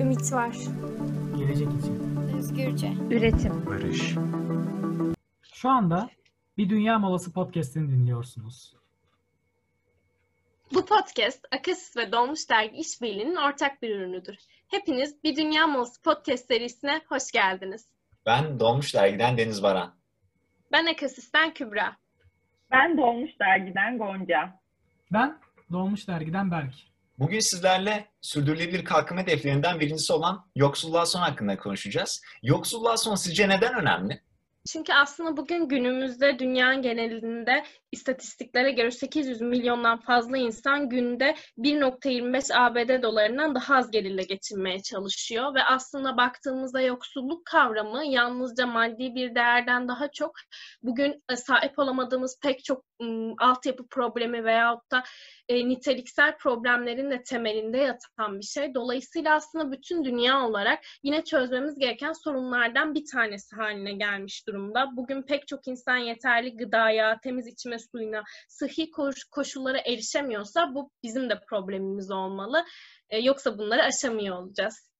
Ümit var. Gelecek için. Özgürce. Üretim. Barış. Şu anda Bir Dünya Malası Podcast'ini dinliyorsunuz. Bu podcast, Akasis ve Dolmuş Dergi işbirliğinin ortak bir ürünüdür. Hepiniz Bir Dünya Malası Podcast serisine hoş geldiniz. Ben Dolmuş Dergi'den Deniz Baran. Ben Akasis'ten Kübra. Ben Dolmuş Dergi'den Gonca. Ben Dolmuş Dergi'den Berk. Bugün sizlerle sürdürülebilir kalkınma hedeflerinden birincisi olan yoksulluğa son hakkında konuşacağız. Yoksulluğa son sizce neden önemli? Çünkü aslında bugün günümüzde dünyanın genelinde istatistiklere göre 800 milyondan fazla insan günde 1.25 ABD dolarından daha az gelirle geçinmeye çalışıyor. Ve aslında baktığımızda yoksulluk kavramı yalnızca maddi bir değerden daha çok bugün sahip olamadığımız pek çok altyapı problemi veyahut da niteliksel problemlerin de temelinde yatan bir şey. Dolayısıyla aslında bütün dünya olarak yine çözmemiz gereken sorunlardan bir tanesi haline gelmiş durumda. Bugün pek çok insan yeterli gıdaya, temiz içme suyuna, sıhhi koşullara erişemiyorsa bu bizim de problemimiz olmalı. Yoksa bunları aşamıyor olacağız.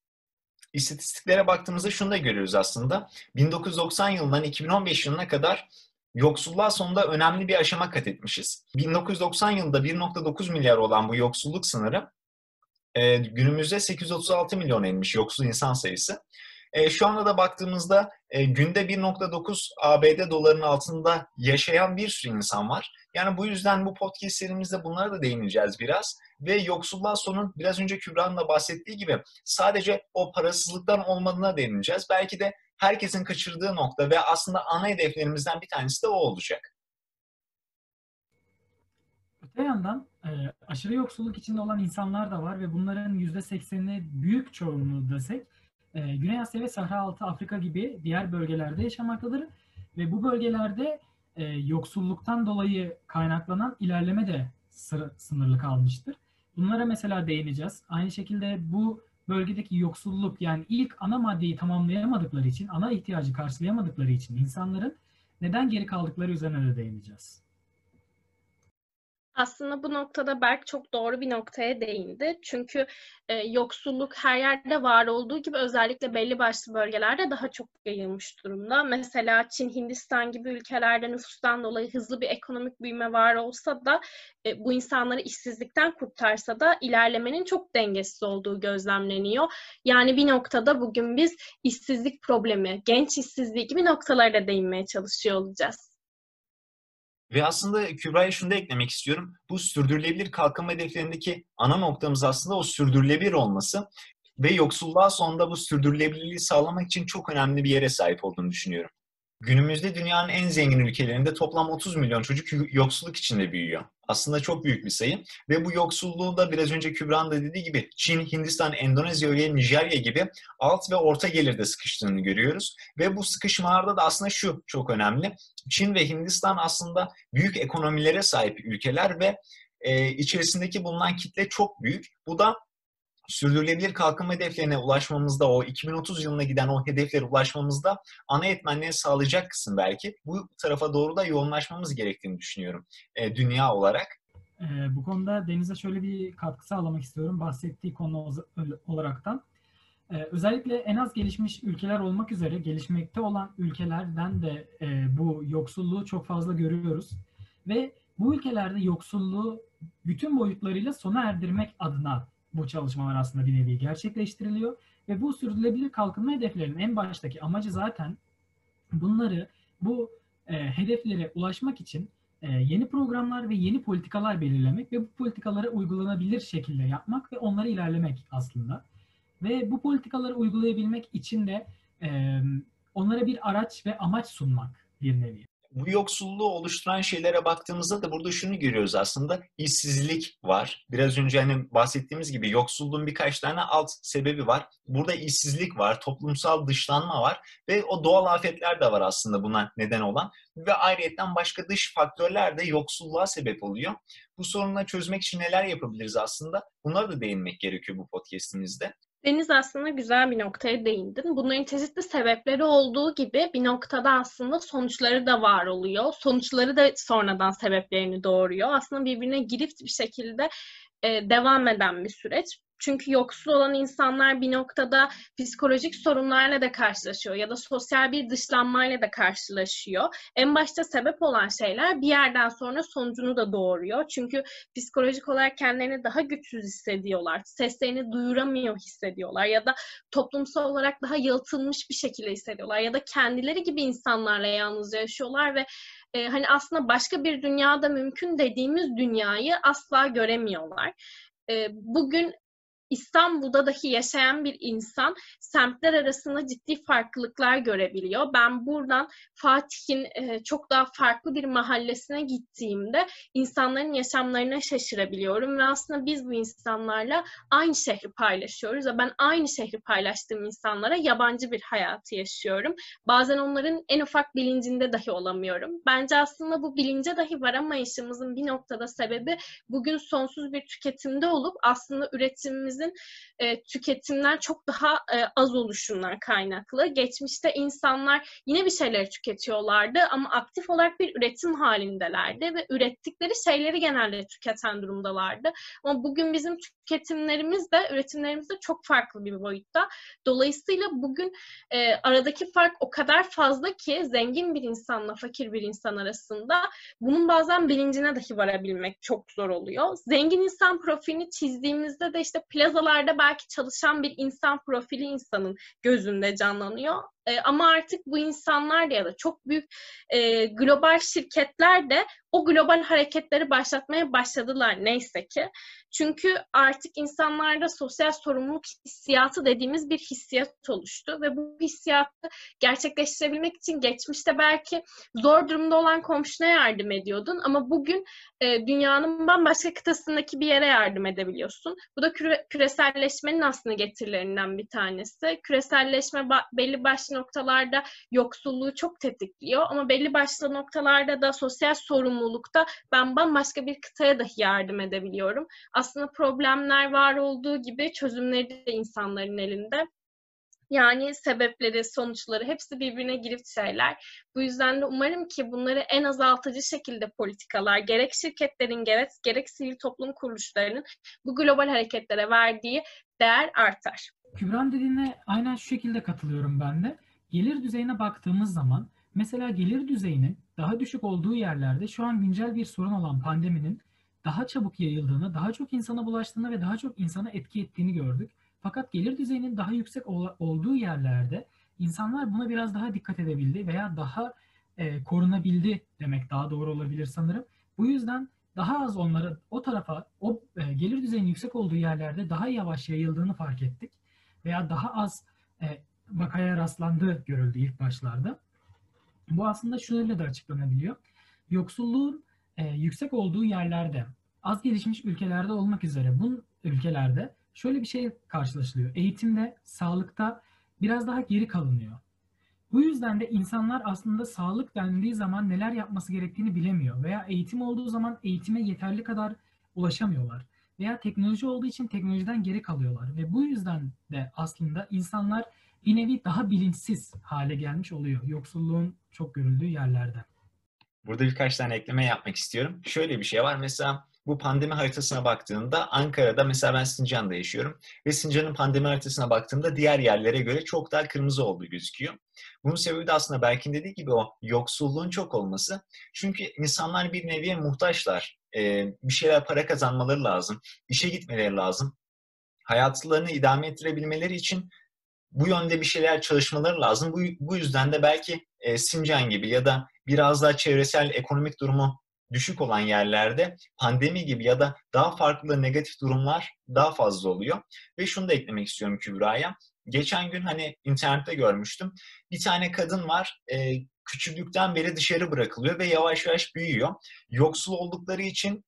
İstatistiklere baktığımızda şunu da görüyoruz aslında. 1990 yılından 2015 yılına kadar yoksulluğa sonunda önemli bir aşama kat etmişiz. 1990 yılında 1.9 milyar olan bu yoksulluk sınırı günümüzde 836 milyon inmiş yoksul insan sayısı. Şu anda da baktığımızda günde 1.9 ABD dolarının altında yaşayan bir sürü insan var. Yani bu yüzden bu podcast serimizde bunlara da değineceğiz biraz. Ve yoksulluğa sonun biraz önce Kübra'nın da bahsettiği gibi sadece o parasızlıktan olmadığına değineceğiz. Belki de herkesin kaçırdığı nokta ve aslında ana hedeflerimizden bir tanesi de o olacak. Öte yandan aşırı yoksulluk içinde olan insanlar da var ve bunların %80'ini büyük çoğunluğu desek Güney Asya ve Sahraaltı Afrika gibi diğer bölgelerde yaşamaktadır. Ve bu bölgelerde yoksulluktan dolayı kaynaklanan ilerleme de sınırlı kalmıştır. Bunlara mesela değineceğiz. Aynı şekilde bu bölgedeki yoksulluk, yani ilk ana maddeyi tamamlayamadıkları için, ana ihtiyacı karşılayamadıkları için insanların neden geri kaldıkları üzerine de değineceğiz. Aslında bu noktada Berk çok doğru bir noktaya değindi. Çünkü yoksulluk her yerde var olduğu gibi özellikle belli başlı bölgelerde daha çok yayılmış durumda. Mesela Çin, Hindistan gibi ülkelerde nüfustan dolayı hızlı bir ekonomik büyüme var olsa da bu insanları işsizlikten kurtarsa da ilerlemenin çok dengesiz olduğu gözlemleniyor. Yani bir noktada bugün biz işsizlik problemi, genç işsizliği gibi noktalara da değinmeye çalışıyor olacağız. Ve aslında Kübra'ya şunu da eklemek istiyorum. Bu sürdürülebilir kalkınma hedeflerindeki ana noktamız aslında o sürdürülebilir olması ve yoksulluğa sonunda bu sürdürülebilirliği sağlamak için çok önemli bir yere sahip olduğunu düşünüyorum. Günümüzde dünyanın en zengin ülkelerinde toplam 30 milyon çocuk yoksulluk içinde büyüyor. Aslında çok büyük bir sayı ve bu yoksulluğu da biraz önce Kübra'nın da dediği gibi Çin, Hindistan, Endonezya ve Nijerya gibi alt ve orta gelirde sıkıştığını görüyoruz. Ve bu sıkışmalarda da aslında şu çok önemli. Çin ve Hindistan aslında büyük ekonomilere sahip ülkeler ve içerisindeki bulunan kitle çok büyük. Bu da sürdürülebilir kalkınma hedeflerine ulaşmamızda, o 2030 yılına giden o hedeflere ulaşmamızda ana etmenleri sağlayacak kısım belki. Bu tarafa doğru da yoğunlaşmamız gerektiğini düşünüyorum dünya olarak. Bu konuda Deniz'e şöyle bir katkı sağlamak istiyorum bahsettiği konu olaraktan. Özellikle en az gelişmiş ülkeler olmak üzere gelişmekte olan ülkelerden de bu yoksulluğu çok fazla görüyoruz. Ve bu ülkelerde yoksulluğu bütün boyutlarıyla sona erdirmek adına bu çalışmalar aslında bir nevi gerçekleştiriliyor ve bu sürdürülebilir kalkınma hedeflerinin en baştaki amacı zaten bunları, bu hedeflere ulaşmak için yeni programlar ve yeni politikalar belirlemek ve bu politikaları uygulanabilir şekilde yapmak ve onları ilerlemek aslında. Ve bu politikaları uygulayabilmek için de onlara bir araç ve amaç sunmak bir nevi. Bu yoksulluğu oluşturan şeylere baktığımızda da burada şunu görüyoruz aslında. İşsizlik var. Biraz önce bahsettiğimiz gibi yoksulluğun birkaç tane alt sebebi var. Burada işsizlik var, toplumsal dışlanma var ve o doğal afetler de var aslında buna neden olan. Ve ayrıyeten başka dış faktörler de yoksulluğa sebep oluyor. Bu sorunları çözmek için neler yapabiliriz aslında? Bunlara da değinmek gerekiyor bu podcastimizde. Deniz aslında güzel bir noktaya değindin. Bunların çeşitli sebepleri olduğu gibi bir noktada aslında sonuçları da var oluyor. Sonuçları da sonradan sebeplerini doğuruyor. Aslında birbirine girift bir şekilde devam eden bir süreç. Çünkü yoksul olan insanlar bir noktada psikolojik sorunlarla da karşılaşıyor ya da sosyal bir dışlanmayla da karşılaşıyor. En başta sebep olan şeyler bir yerden sonra sonucunu da doğuruyor. Çünkü psikolojik olarak kendilerini daha güçsüz hissediyorlar, seslerini duyuramıyor hissediyorlar ya da toplumsal olarak daha yalıtılmış bir şekilde hissediyorlar ya da kendileri gibi insanlarla yalnız yaşıyorlar ve hani aslında başka bir dünyada mümkün dediğimiz dünyayı asla göremiyorlar. Bugün İstanbul'da dahi yaşayan bir insan semtler arasında ciddi farklılıklar görebiliyor. Ben buradan Fatih'in çok daha farklı bir mahallesine gittiğimde insanların yaşamlarına şaşırabiliyorum ve aslında biz bu insanlarla aynı şehri paylaşıyoruz ve ben aynı şehri paylaştığım insanlara yabancı bir hayatı yaşıyorum. Bazen onların en ufak bilincinde dahi olamıyorum. Bence aslında bu bilince dahi varamayışımızın bir noktada sebebi bugün sonsuz bir tüketimde olup aslında üretimimizin tüketimler çok daha az oluşundan kaynaklı. Geçmişte insanlar yine bir şeyleri tüketiyorlardı ama aktif olarak bir üretim halindelerdi ve ürettikleri şeyleri genelde tüketen durumdalardı. Ama bugün bizim tüketimlerimiz de üretimlerimiz de çok farklı bir boyutta. Dolayısıyla bugün aradaki fark o kadar fazla ki zengin bir insanla fakir bir insan arasında bunun bazen bilincine dahi varabilmek çok zor oluyor. Zengin insan profilini çizdiğimizde de işte plazalarda belki çalışan bir insan profili insanın gözünde canlanıyor. Ama artık bu insanlar da ya da çok büyük global şirketler de o global hareketleri başlatmaya başladılar neyse ki. Çünkü artık insanlarda sosyal sorumluluk hissiyatı dediğimiz bir hissiyat oluştu ve bu hissiyatı gerçekleştirebilmek için geçmişte belki zor durumda olan komşuna yardım ediyordun ama bugün dünyanın bambaşka kıtasındaki bir yere yardım edebiliyorsun. Bu da küreselleşmenin aslında getirilerinden bir tanesi. Küreselleşme belli başlı noktalarda yoksulluğu çok tetikliyor ama belli başlı noktalarda da sosyal sorumlulukta ben bambaşka bir kıtaya dahi yardım edebiliyorum. Aslında problemler var olduğu gibi çözümleri de insanların elinde. Yani sebepleri, sonuçları hepsi birbirine girip şeyler. Bu yüzden de umarım ki bunları en azaltıcı şekilde politikalar, gerek şirketlerin gerek sivil toplum kuruluşlarının bu global hareketlere verdiği değer artar. Kübra'nın dediğine aynen şu şekilde katılıyorum ben de. Gelir düzeyine baktığımız zaman mesela gelir düzeyinin daha düşük olduğu yerlerde şu an güncel bir sorun olan pandeminin daha çabuk yayıldığını, daha çok insana bulaştığını ve daha çok insana etki ettiğini gördük. Fakat gelir düzeyinin daha yüksek olduğu yerlerde insanlar buna biraz daha dikkat edebildi veya daha korunabildi demek daha doğru olabilir sanırım. Bu yüzden daha az onlara gelir düzeyinin yüksek olduğu yerlerde daha yavaş yayıldığını fark ettik veya daha az vakaya rastlandığı görüldü ilk başlarda. Bu aslında şöyle de açıklanabiliyor. Yoksulluğun yüksek olduğu yerlerde, az gelişmiş ülkelerde olmak üzere bu ülkelerde şöyle bir şey karşılaşılıyor. Eğitimde, sağlıkta biraz daha geri kalınıyor. Bu yüzden de insanlar aslında sağlık dendiği zaman neler yapması gerektiğini bilemiyor. Veya eğitim olduğu zaman eğitime yeterli kadar ulaşamıyorlar. Veya teknoloji olduğu için teknolojiden geri kalıyorlar. Ve bu yüzden de aslında insanlar bir nevi daha bilinçsiz hale gelmiş oluyor. Yoksulluğun çok görüldüğü yerlerde. Burada birkaç tane ekleme yapmak istiyorum. Şöyle bir şey var. Mesela bu pandemi haritasına baktığında Ankara'da, mesela ben Sincan'da yaşıyorum ve Sincan'ın pandemi haritasına baktığımda diğer yerlere göre çok daha kırmızı olduğu gözüküyor. Bunun sebebi de aslında Berk'in dediği gibi o yoksulluğun çok olması. Çünkü insanlar bir nevi muhtaçlar. Bir şeyler para kazanmaları lazım, işe gitmeleri lazım. Hayatlarını idame ettirebilmeleri için bu yönde bir şeyler çalışmaları lazım. Bu yüzden de belki Sincan gibi ya da biraz daha çevresel ekonomik durumu düşük olan yerlerde pandemi gibi ya da daha farklı negatif durumlar daha fazla oluyor. Ve şunu da eklemek istiyorum Kübra'ya. Geçen gün hani internette görmüştüm. Bir tane kadın var, küçüklükten beri dışarı bırakılıyor ve yavaş yavaş büyüyor. Yoksul oldukları için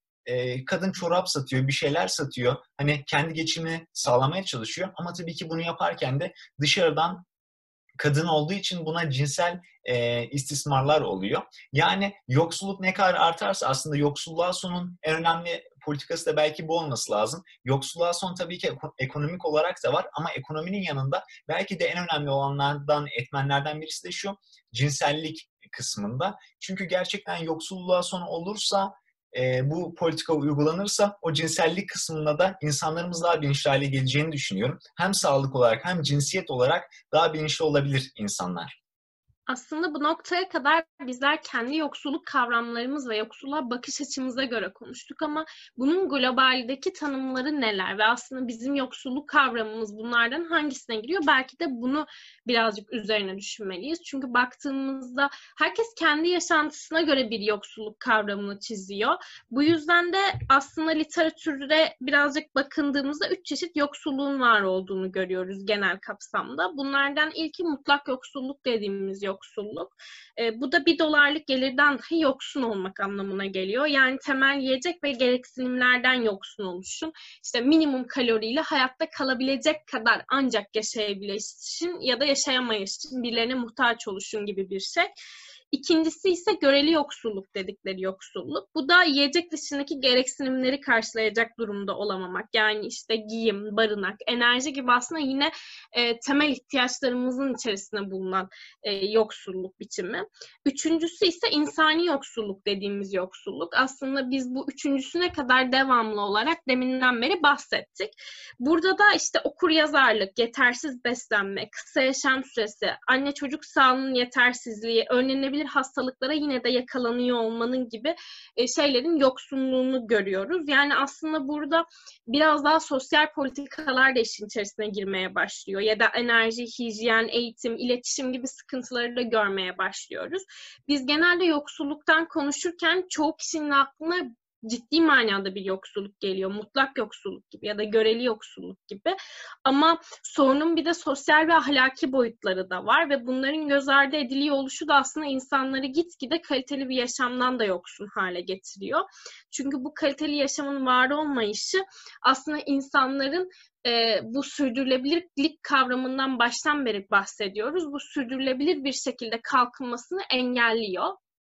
kadın çorap satıyor, bir şeyler satıyor. Hani kendi geçimini sağlamaya çalışıyor ama tabii ki bunu yaparken de dışarıdan kadın olduğu için buna cinsel istismarlar oluyor. Yani yoksulluk ne kadar artarsa aslında yoksulluğa sonun en önemli politikası da belki bu olması lazım. Yoksulluğa son tabii ki ekonomik olarak da var ama ekonominin yanında belki de en önemli olanlardan, etmenlerden birisi de şu cinsellik kısmında. Çünkü gerçekten yoksulluğa son olursa bu politika uygulanırsa o cinsellik kısmına da insanlarımız daha bilinçli hale geleceğini düşünüyorum. Hem sağlık olarak hem cinsiyet olarak daha bilinçli olabilir insanlar. Aslında bu noktaya kadar bizler kendi yoksulluk kavramlarımız ve yoksulluğa bakış açımıza göre konuştuk ama bunun globaldeki tanımları neler ve aslında bizim yoksulluk kavramımız bunlardan hangisine giriyor? Belki de bunu birazcık üzerine düşünmeliyiz. Çünkü baktığımızda herkes kendi yaşantısına göre bir yoksulluk kavramını çiziyor. Bu yüzden de aslında literatüre birazcık bakındığımızda 3 çeşit yoksulluğun var olduğunu görüyoruz genel kapsamda. Bunlardan ilki mutlak yoksulluk dediğimiz yoksulluk. Bu da $1 gelirden dahi yoksun olmak anlamına geliyor. Yani temel yiyecek ve gereksinimlerden yoksun oluşun. İşte minimum kaloriyle hayatta kalabilecek kadar ancak yaşayabileşin ya da yaşayamayışın, birilerine muhtaç oluşun gibi bir şey. İkincisi ise göreli yoksulluk dedikleri yoksulluk. Bu da yiyecek dışındaki gereksinimleri karşılayacak durumda olamamak. Yani işte giyim, barınak, enerji gibi aslında yine temel ihtiyaçlarımızın içerisinde bulunan yoksulluk biçimi. Üçüncüsü ise insani yoksulluk dediğimiz yoksulluk. Aslında biz bu üçüncüsüne kadar devamlı olarak deminden beri bahsettik. Burada da işte okuryazarlık, yetersiz beslenme, kısa yaşam süresi, anne çocuk sağlığının yetersizliği, önlenebilir hastalıklara yine de yakalanıyor olmanın gibi şeylerin yoksunluğunu görüyoruz. Yani aslında burada biraz daha sosyal politikalar da işin içerisine girmeye başlıyor. Ya da enerji, hijyen, eğitim, iletişim gibi sıkıntıları da görmeye başlıyoruz. Biz genelde yoksulluktan konuşurken çoğu kişinin aklına ciddi manada bir yoksulluk geliyor. Mutlak yoksulluk gibi ya da göreli yoksulluk gibi. Ama sorunun bir de sosyal ve ahlaki boyutları da var ve bunların göz ardı ediliyor oluşu da aslında insanları gitgide kaliteli bir yaşamdan da yoksun hale getiriyor. Çünkü bu kaliteli yaşamın var olmayışı aslında insanların bu sürdürülebilirlik kavramından baştan beri bahsediyoruz. Bu sürdürülebilir bir şekilde kalkınmasını engelliyor.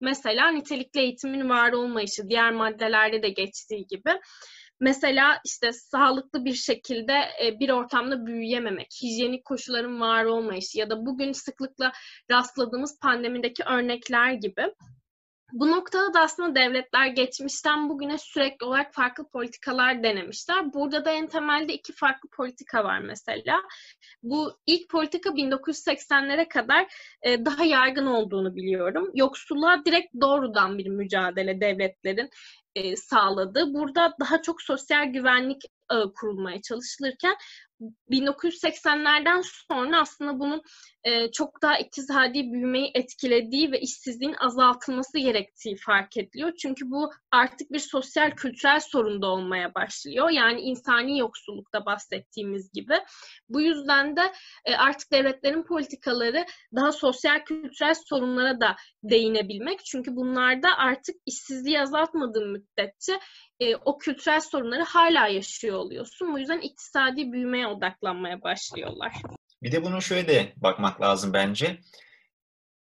Mesela nitelikli eğitimin var olmayışı, diğer maddelerde de geçtiği gibi. Mesela işte sağlıklı bir şekilde bir ortamda büyüyememek, hijyenik koşulların var olmayışı ya da bugün sıklıkla rastladığımız pandemideki örnekler gibi. Bu noktada da aslında devletler geçmişten bugüne sürekli olarak farklı politikalar denemişler. Burada da en temelde 2 farklı politika var mesela. Bu ilk politika 1980'lere kadar daha yaygın olduğunu biliyorum. Yoksulluğa direkt doğrudan bir mücadele devletlerin sağladığı. Burada daha çok sosyal güvenlik ağı kurulmaya çalışılırken 1980'lerden sonra aslında bunun çok daha iktisadi büyümeyi etkilediği ve işsizliğin azaltılması gerektiği fark ediliyor. Çünkü bu artık bir sosyal kültürel sorun da olmaya başlıyor. Yani insani yoksullukta bahsettiğimiz gibi. Bu yüzden de artık devletlerin politikaları daha sosyal kültürel sorunlara da değinebilmek. Çünkü bunlarda artık işsizliği azaltmadığı müddetçe o kültürel sorunları hala yaşıyor oluyorsun. Bu yüzden iktisadi büyümeye odaklanmaya başlıyorlar. Bir de buna şöyle de bakmak lazım bence.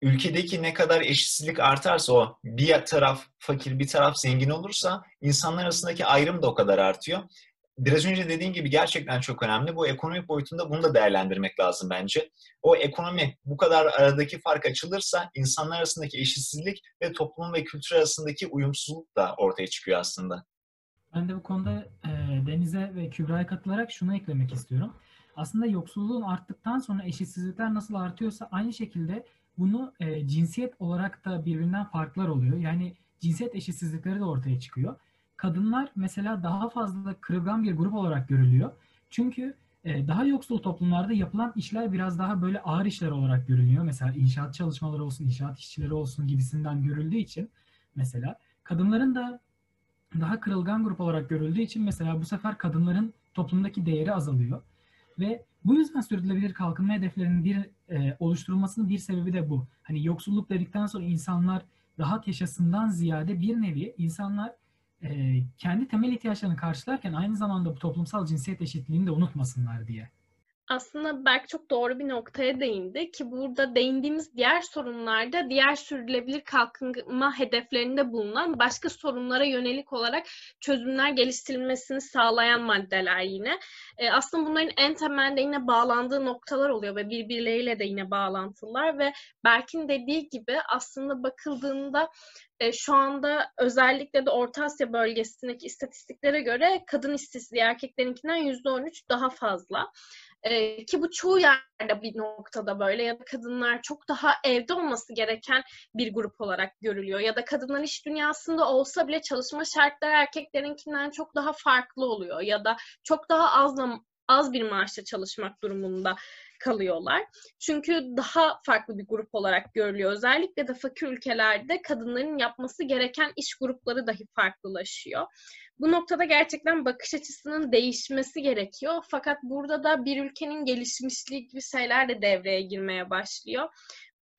Ülkedeki ne kadar eşitsizlik artarsa o bir taraf fakir bir taraf zengin olursa insanlar arasındaki ayrım da o kadar artıyor. Biraz önce dediğim gibi gerçekten çok önemli. Bu ekonomik boyutunda bunu da değerlendirmek lazım bence. O ekonomi bu kadar aradaki fark açılırsa insanlar arasındaki eşitsizlik ve toplum ve kültür arasındaki uyumsuzluk da ortaya çıkıyor aslında. Ben de bu konuda Deniz'e ve Kübra'ya katılarak şunu eklemek istiyorum. Aslında yoksulluğun arttıktan sonra eşitsizlikler nasıl artıyorsa aynı şekilde bunu cinsiyet olarak da birbirinden farklar oluyor. Yani cinsiyet eşitsizlikleri de ortaya çıkıyor. Kadınlar mesela daha fazla kırılgan bir grup olarak görülüyor. Çünkü daha yoksul toplumlarda yapılan işler biraz daha böyle ağır işler olarak görülüyor. Mesela inşaat çalışmaları olsun, inşaat işçileri olsun gibisinden görüldüğü için mesela kadınların da daha kırılgan grup olarak görüldüğü için mesela bu sefer kadınların toplumdaki değeri azalıyor. Ve bu yüzden sürdürülebilir kalkınma hedeflerinin oluşturulmasının bir sebebi de bu. Hani yoksulluk dedikten sonra insanlar rahat yaşasından ziyade bir nevi insanlar kendi temel ihtiyaçlarını karşılarken aynı zamanda bu toplumsal cinsiyet eşitliğini de unutmasınlar diye. Aslında Berk çok doğru bir noktaya değindi ki burada değindiğimiz diğer sorunlarda diğer sürdürülebilir kalkınma hedeflerinde bulunan başka sorunlara yönelik olarak çözümler geliştirilmesini sağlayan maddeler yine. Aslında bunların en temelde yine bağlandığı noktalar oluyor ve birbirleriyle de yine bağlantılar ve Berk'in dediği gibi aslında bakıldığında şu anda özellikle de Orta Asya bölgesindeki istatistiklere göre kadın işsizliği erkeklerinkinden %13 daha fazla. Ki bu çoğu yerde bir noktada böyle, ya da kadınlar çok daha evde olması gereken bir grup olarak görülüyor. Ya da kadınlar iş dünyasında olsa bile çalışma şartları erkeklerinkinden çok daha farklı oluyor. Ya da çok daha az bir maaşla çalışmak durumunda kalıyorlar. Çünkü daha farklı bir grup olarak görülüyor. Özellikle de fakir ülkelerde kadınların yapması gereken iş grupları dahi farklılaşıyor. Bu noktada gerçekten bakış açısının değişmesi gerekiyor. Fakat burada da bir ülkenin gelişmişliği gibi şeyler de devreye girmeye başlıyor.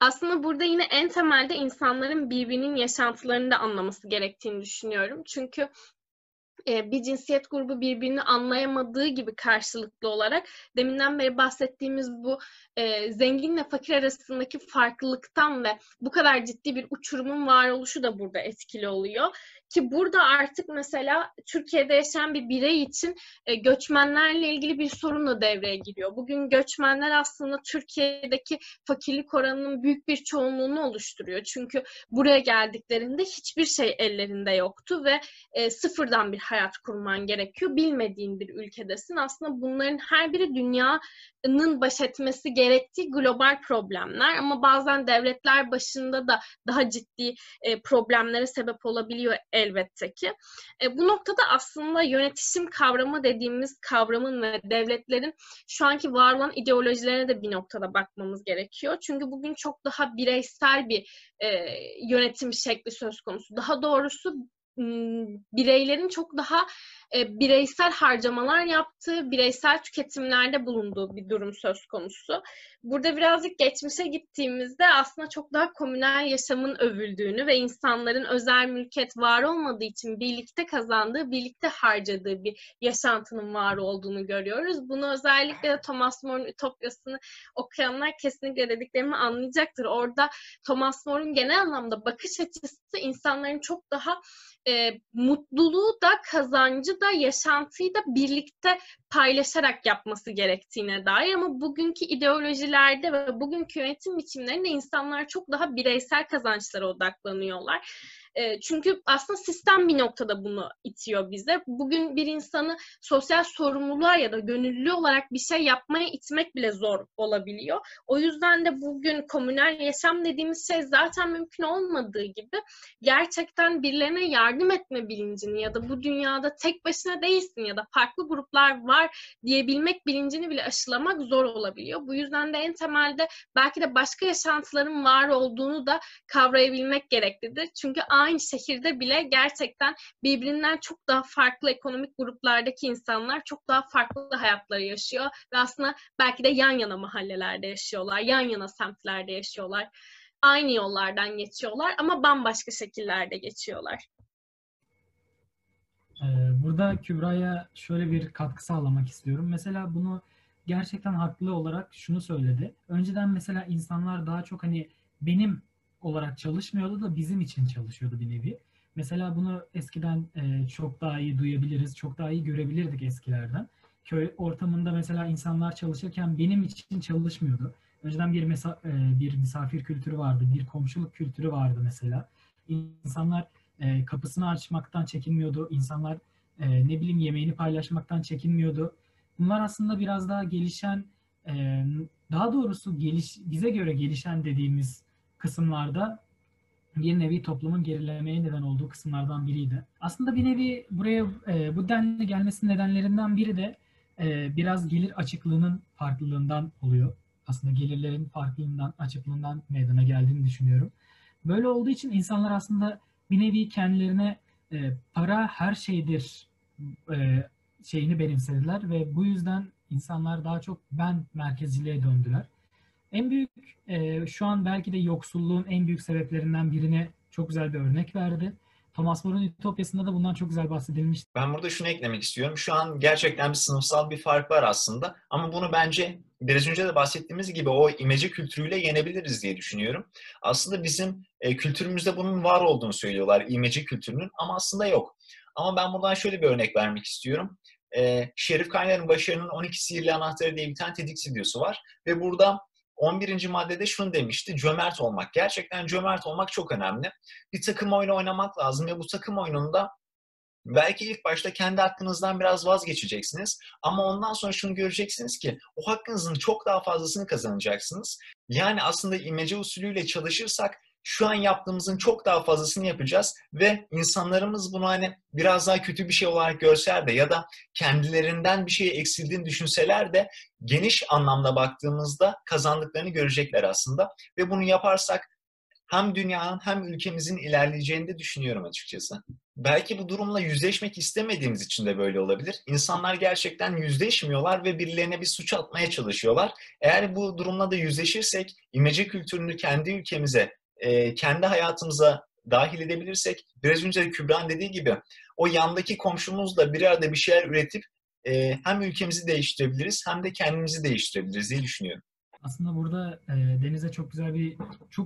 Aslında burada yine en temelde insanların birbirinin yaşantılarını da anlaması gerektiğini düşünüyorum. Çünkü bir cinsiyet grubu birbirini anlayamadığı gibi karşılıklı olarak deminden beri bahsettiğimiz bu zenginle fakir arasındaki farklılıktan ve bu kadar ciddi bir uçurumun varoluşu da burada etkili oluyor. Ki burada artık mesela Türkiye'de yaşayan bir birey için göçmenlerle ilgili bir sorun da devreye giriyor. Bugün göçmenler aslında Türkiye'deki fakirlik oranının büyük bir çoğunluğunu oluşturuyor. Çünkü buraya geldiklerinde hiçbir şey ellerinde yoktu ve sıfırdan bir hayat kurman gerekiyor. Bilmediğin bir ülkedesin. Aslında bunların her biri dünyanın baş etmesi gerektiği global problemler. Ama bazen devletler başında da daha ciddi problemlere sebep olabiliyor elbette ki. Bu noktada aslında yönetişim kavramı dediğimiz kavramın ve devletlerin şu anki var olan ideolojilerine de bir noktada bakmamız gerekiyor. Çünkü bugün çok daha bireysel bir yönetim şekli söz konusu. Daha doğrusu bireylerin çok daha bireysel harcamalar yaptığı, bireysel tüketimlerde bulunduğu bir durum söz konusu. Burada birazcık geçmişe gittiğimizde aslında çok daha komünel yaşamın övüldüğünü ve insanların özel mülkiyet var olmadığı için birlikte kazandığı, birlikte harcadığı bir yaşantının var olduğunu görüyoruz. Bunu özellikle de Thomas More'un Ütopyası'nı okuyanlar kesinlikle dediklerimi anlayacaktır. Orada Thomas More'un genel anlamda bakış açısı insanların çok daha mutluluğu da kazancı da yaşantıyı da birlikte paylaşarak yapması gerektiğine dair, ama bugünkü ideolojilerde ve bugünkü yönetim biçimlerinde insanlar çok daha bireysel kazançlara odaklanıyorlar. Çünkü aslında sistem bir noktada bunu itiyor bize. Bugün bir insanı sosyal sorumluluğa ya da gönüllü olarak bir şey yapmaya itmek bile zor olabiliyor. O yüzden de bugün komünel yaşam dediğimiz şey zaten mümkün olmadığı gibi gerçekten birilerine yardım etme bilincini ya da bu dünyada tek başına değilsin ya da farklı gruplar var diyebilmek bilincini bile aşılamak zor olabiliyor. Bu yüzden de en temelde belki de başka yaşantıların var olduğunu da kavrayabilmek gereklidir. Çünkü aynı şehirde bile gerçekten birbirinden çok daha farklı ekonomik gruplardaki insanlar çok daha farklı hayatları yaşıyor ve aslında belki de yan yana mahallelerde yaşıyorlar, yan yana semtlerde yaşıyorlar, aynı yollardan geçiyorlar ama bambaşka şekillerde geçiyorlar. Burada Kübra'ya şöyle bir katkı sağlamak istiyorum. Mesela bunu gerçekten haklı olarak şunu söyledi. Önceden mesela insanlar daha çok hani benim olarak çalışmıyordu da bizim için çalışıyordu bir nevi. Mesela bunu eskiden çok daha iyi duyabiliriz, çok daha iyi görebilirdik eskilerden. Köy ortamında mesela insanlar çalışırken benim için çalışmıyordu. Önceden bir misafir kültürü vardı, bir komşuluk kültürü vardı mesela. İnsanlar kapısını açmaktan çekinmiyordu, insanlar yemeğini paylaşmaktan çekinmiyordu. Bunlar aslında biraz daha gelişen, daha doğrusu bize göre gelişen dediğimiz kısımlarda bir nevi toplumun gerilemeye neden olduğu kısımlardan biriydi. Aslında bir nevi buraya bu denli gelmesinin nedenlerinden biri de biraz gelir açıklığının farklılığından oluyor. Aslında gelirlerin farklılığından, açıklığından meydana geldiğini düşünüyorum. Böyle olduğu için insanlar aslında bir nevi kendilerine para her şeydir şeyini benimsediler ve bu yüzden insanlar daha çok ben merkezciliğe döndüler. En büyük, şu an belki de yoksulluğun en büyük sebeplerinden birine çok güzel bir örnek verdi. Thomas More'un Ütopyası'nda da bundan çok güzel bahsedilmişti. Ben burada şunu eklemek istiyorum. Şu an gerçekten bir sınıfsal bir fark var aslında. Ama bunu bence biraz önce de bahsettiğimiz gibi o imece kültürüyle yenebiliriz diye düşünüyorum. Aslında bizim kültürümüzde bunun var olduğunu söylüyorlar, imece kültürünün, ama aslında yok. Ama ben buradan şöyle bir örnek vermek istiyorum. Şerif Kaynar'ın Başarı'nın 12 sihirli anahtarı diye bir tane TEDx videosu var. Ve burada 11. maddede şunu demişti, cömert olmak. Gerçekten cömert olmak çok önemli. Bir takım oyunu oynamak lazım ve bu takım oyununda belki ilk başta kendi hakkınızdan biraz vazgeçeceksiniz. Ama ondan sonra şunu göreceksiniz ki o hakkınızın çok daha fazlasını kazanacaksınız. Yani aslında imece usulüyle çalışırsak şu an yaptığımızın çok daha fazlasını yapacağız ve insanlarımız bunu hani biraz daha kötü bir şey olarak görseler de ya da kendilerinden bir şey eksildiğini düşünseler de geniş anlamda baktığımızda kazandıklarını görecekler aslında. Ve bunu yaparsak hem dünyanın hem ülkemizin ilerleyeceğini de düşünüyorum açıkçası. Belki bu durumla yüzleşmek istemediğimiz için de böyle olabilir. İnsanlar gerçekten yüzleşmiyorlar ve birilerine bir suç atmaya çalışıyorlar. Eğer bu durumla da yüzleşirsek imece kültürünü kendi ülkemize, kendi hayatımıza dahil edebilirsek, biraz önce de Kübra'nın dediği gibi o yandaki komşumuzla bir arada bir şeyler üretip hem ülkemizi değiştirebiliriz hem de kendimizi değiştirebiliriz diye düşünüyorum. Aslında burada Deniz'e çok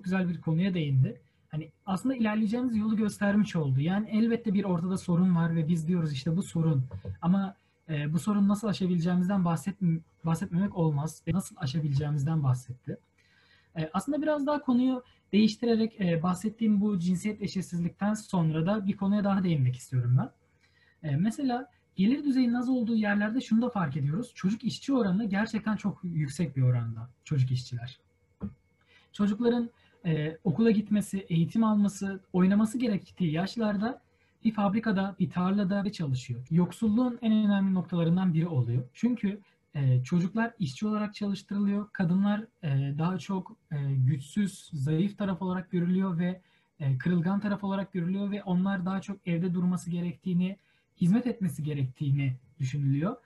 güzel bir konuya değindi. Hani aslında ilerleyeceğimiz yolu göstermiş oldu. Yani elbette bir ortada sorun var ve biz diyoruz işte bu sorun. Ama bu sorunu nasıl aşabileceğimizden bahsetmemek olmaz. Nasıl aşabileceğimizden bahsetti. Aslında biraz daha konuyu değiştirerek bahsettiğim bu cinsiyet eşitsizlikten sonra da bir konuya daha değinmek istiyorum ben. Mesela gelir düzeyinin az olduğu yerlerde şunu da fark ediyoruz. Çocuk işçi oranı gerçekten çok yüksek bir oranda çocuk işçiler. Çocukların okula gitmesi, eğitim alması, oynaması gerektiği yaşlarda bir fabrikada, bir tarlada çalışıyor. Yoksulluğun en önemli noktalarından biri oluyor. Çünkü çocuklar işçi olarak çalıştırılıyor, kadınlar daha çok güçsüz, zayıf taraf olarak görülüyor ve kırılgan taraf olarak görülüyor ve onlar daha çok evde durması gerektiğini, hizmet etmesi gerektiğini düşünülüyor.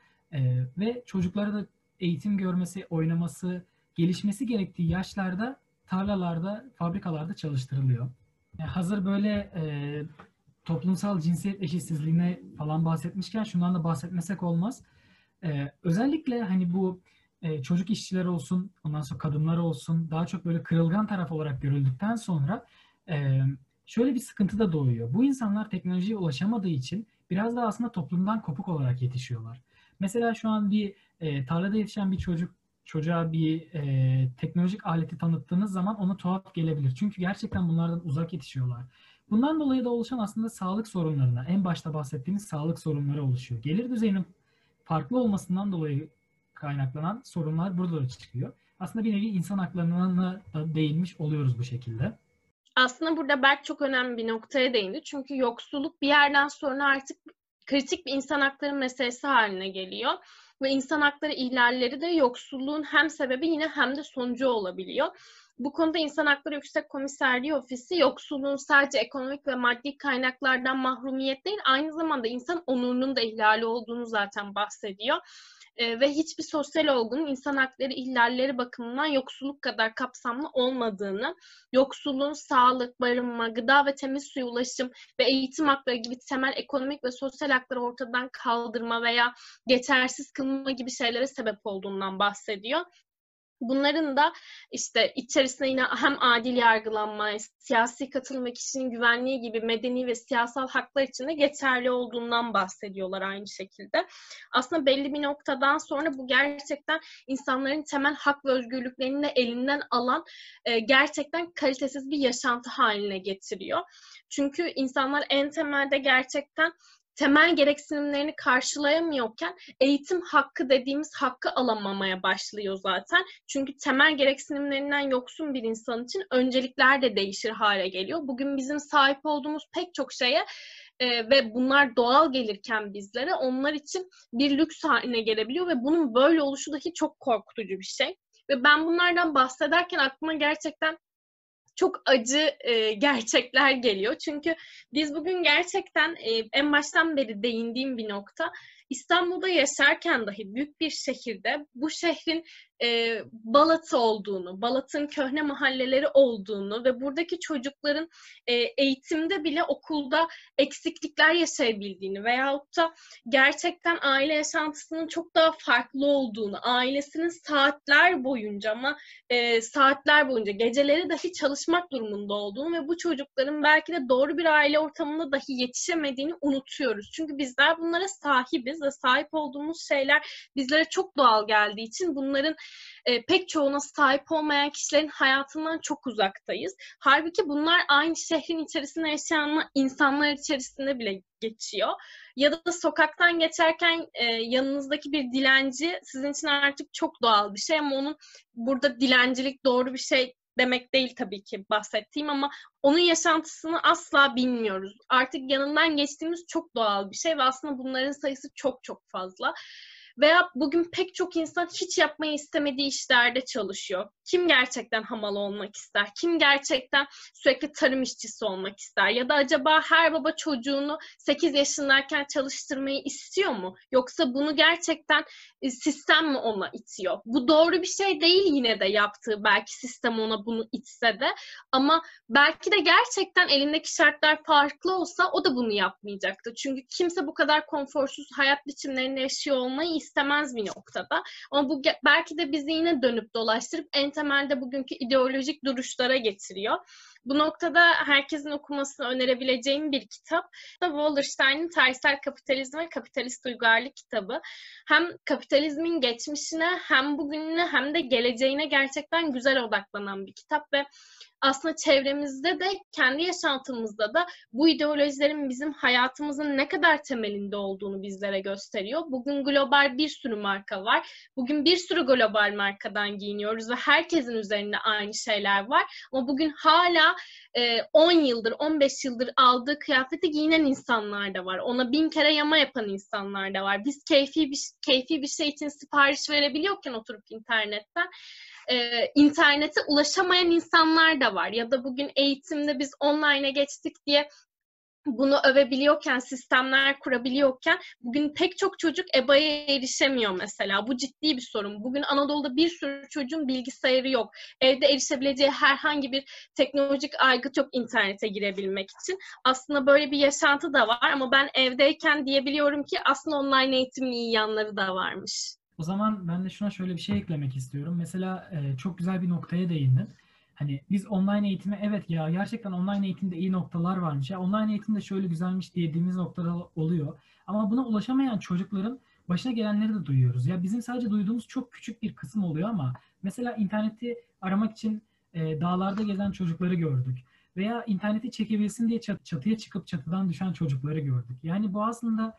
Ve çocuklara da eğitim görmesi, oynaması, gelişmesi gerektiği yaşlarda tarlalarda, fabrikalarda çalıştırılıyor. Yani hazır böyle toplumsal cinsiyet eşitsizliğine falan bahsetmişken şundan da bahsetmesek olmaz. Özellikle hani bu çocuk işçiler olsun, ondan sonra kadınlar olsun daha çok böyle kırılgan taraf olarak görüldükten sonra şöyle bir sıkıntı da doğuyor. Bu insanlar teknolojiye ulaşamadığı için biraz daha aslında toplumdan kopuk olarak yetişiyorlar. Mesela şu an bir tarlada yetişen bir çocuğa bir teknolojik aleti tanıttığınız zaman ona tuhaf gelebilir. Çünkü gerçekten bunlardan uzak yetişiyorlar. Bundan dolayı da oluşan aslında sağlık sorunlarına, en başta bahsettiğimiz sağlık sorunları oluşuyor. Gelir düzeyinin farklı olmasından dolayı kaynaklanan sorunlar burada çıkıyor. Aslında bir nevi insan haklarına da değinmiş oluyoruz bu şekilde. Aslında burada Berk çok önemli bir noktaya değindi. Çünkü yoksulluk bir yerden sonra artık kritik bir insan hakları meselesi haline geliyor. Ve insan hakları ihlalleri de yoksulluğun hem sebebi yine hem de sonucu olabiliyor. Bu konuda İnsan Hakları Yüksek Komiserliği Ofisi yoksulluğun sadece ekonomik ve maddi kaynaklardan mahrumiyet değil, aynı zamanda insan onurunun da ihlali olduğunu zaten bahsediyor. Ve hiçbir sosyal olgunun insan hakları ihlalleri bakımından yoksulluk kadar kapsamlı olmadığını, yoksulluğun sağlık, barınma, gıda ve temiz suya ulaşım ve eğitim hakları gibi temel ekonomik ve sosyal hakları ortadan kaldırma veya geçersiz kılma gibi şeylere sebep olduğundan bahsediyor. Bunların da işte içerisinde yine hem adil yargılanma, siyasi katılım ve kişinin güvenliği gibi medeni ve siyasal haklar için de geçerli olduğundan bahsediyorlar aynı şekilde. Aslında belli bir noktadan sonra bu gerçekten insanların temel hak ve özgürlüklerini de elinden alan gerçekten kalitesiz bir yaşantı haline getiriyor. Çünkü insanlar en temelde gerçekten temel gereksinimlerini karşılayamıyorken eğitim hakkı dediğimiz hakkı alamamaya başlıyor zaten. Çünkü temel gereksinimlerinden yoksun bir insan için öncelikler de değişir hale geliyor. Bugün bizim sahip olduğumuz pek çok şeye ve bunlar doğal gelirken bizlere onlar için bir lüks haline gelebiliyor ve bunun böyle oluşu dahi çok korkutucu bir şey. Ve ben bunlardan bahsederken aklıma gerçekten çok acı gerçekler geliyor. Çünkü biz bugün gerçekten en baştan beri değindiğim bir nokta, İstanbul'da yaşarken dahi büyük bir şehirde bu şehrin Balat'ı olduğunu, Balat'ın köhne mahalleleri olduğunu ve buradaki çocukların eğitimde bile okulda eksiklikler yaşayabildiğini veyahut da gerçekten aile yaşantısının çok daha farklı olduğunu, ailesinin saatler boyunca ama geceleri dahi çalışmak durumunda olduğunu ve bu çocukların belki de doğru bir aile ortamında dahi yetişemediğini unutuyoruz. Çünkü bizler bunlara sahibiz. değiliz ve sahip olduğumuz şeyler bizlere çok doğal geldiği için bunların pek çoğuna sahip olmayan kişilerin hayatından çok uzaktayız. Halbuki bunlar aynı şehrin içerisinde yaşayan insanlar içerisinde bile geçiyor. Ya da sokaktan geçerken yanınızdaki bir dilenci sizin için artık çok doğal bir şey ama onun burada dilencilik doğru bir şey demek değil tabii ki bahsettiğim ama onun yaşantısını asla bilmiyoruz. Artık yanından geçtiğimiz çok doğal bir şey ve aslında bunların sayısı çok çok fazla. Veya bugün pek çok insan hiç yapmayı istemediği işlerde çalışıyor. Kim gerçekten hamal olmak ister? Kim gerçekten sürekli tarım işçisi olmak ister? Ya da acaba her baba çocuğunu 8 yaşındayken çalıştırmayı istiyor mu? Yoksa bunu gerçekten sistem mi ona itiyor? Bu doğru bir şey değil yine de yaptığı. Belki sistem ona bunu itse de. Ama belki de gerçekten elindeki şartlar farklı olsa o da bunu yapmayacaktı. Çünkü kimse bu kadar konforsuz hayat biçimlerinde yaşıyor olmayı istemez bir noktada. Ama bu belki de bizi yine dönüp dolaştırıp en temelde bugünkü ideolojik duruşlara getiriyor. Bu noktada herkesin okumasını önerebileceğim bir kitap da Wallerstein'in Tarihsel Kapitalizm ve Kapitalist Uygarlık kitabı. Hem kapitalizmin geçmişine hem bugününe hem de geleceğine gerçekten güzel odaklanan bir kitap ve aslında çevremizde de kendi yaşantımızda da bu ideolojilerin bizim hayatımızın ne kadar temelinde olduğunu bizlere gösteriyor. Bugün global bir sürü marka var. Bugün bir sürü global markadan giyiniyoruz ve herkesin üzerinde aynı şeyler var. Ama bugün hala 10 yıldır, 15 yıldır aldığı kıyafeti giyinen insanlar da var. Ona 1000 kere yama yapan insanlar da var. Biz keyfi bir şey için sipariş verebiliyorken oturup internetten internete ulaşamayan insanlar da var. Ya da bugün eğitimde biz online'a geçtik diye bunu övebiliyorken, sistemler kurabiliyorken bugün pek çok çocuk EBA'ya erişemiyor mesela. Bu ciddi bir sorun. Bugün Anadolu'da bir sürü çocuğun bilgisayarı yok. Evde erişebileceği herhangi bir teknolojik aygıt yok internete girebilmek için. Aslında böyle bir yaşantı da var ama ben evdeyken diyebiliyorum ki aslında online eğitimin iyi yanları da varmış. O zaman ben de şuna şöyle bir şey eklemek istiyorum. Mesela çok güzel bir noktaya değindin. Hani biz online eğitime evet ya gerçekten online eğitimde iyi noktalar varmış. Ya online eğitimde şöyle güzelmiş dediğimiz noktalar oluyor. Ama buna ulaşamayan çocukların başına gelenleri de duyuyoruz. Ya bizim sadece duyduğumuz çok küçük bir kısım oluyor ama mesela interneti aramak için dağlarda gezen çocukları gördük. Veya interneti çekebilsin diye çatıya çıkıp çatıdan düşen çocukları gördük. Yani bu aslında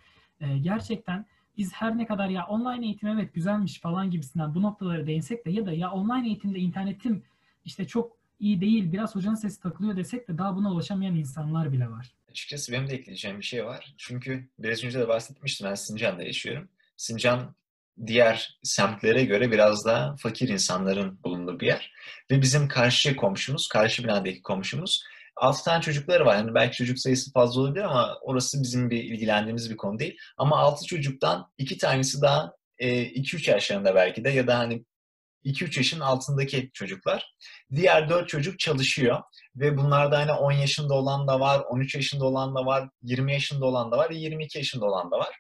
gerçekten biz her ne kadar ya online eğitim evet güzelmiş falan gibisinden bu noktalara değinsek de ya da ya online eğitimde internetim işte çok iyi değil, biraz hocanın sesi takılıyor desek de daha buna ulaşamayan insanlar bile var. Açıkçası benim de ekleyeceğim bir şey var. Çünkü biraz önce de bahsetmiştim, ben Sincan'da yaşıyorum. Sincan diğer semtlere göre biraz daha fakir insanların bulunduğu bir yer. Ve bizim karşı binadaki komşumuz 6 tane çocukları var. Yani belki çocuk sayısı fazla olabilir ama orası bizim bir ilgilendiğimiz bir konu değil. Ama 6 çocuktan 2 tanesi daha 2-3 yaşlarında belki de ya da hani 2-3 yaşın altındaki çocuklar. Diğer 4 çocuk çalışıyor ve bunlarda hani 10 yaşında olan da var, 13 yaşında olan da var, 20 yaşında olan da var, 22 yaşında olan da var.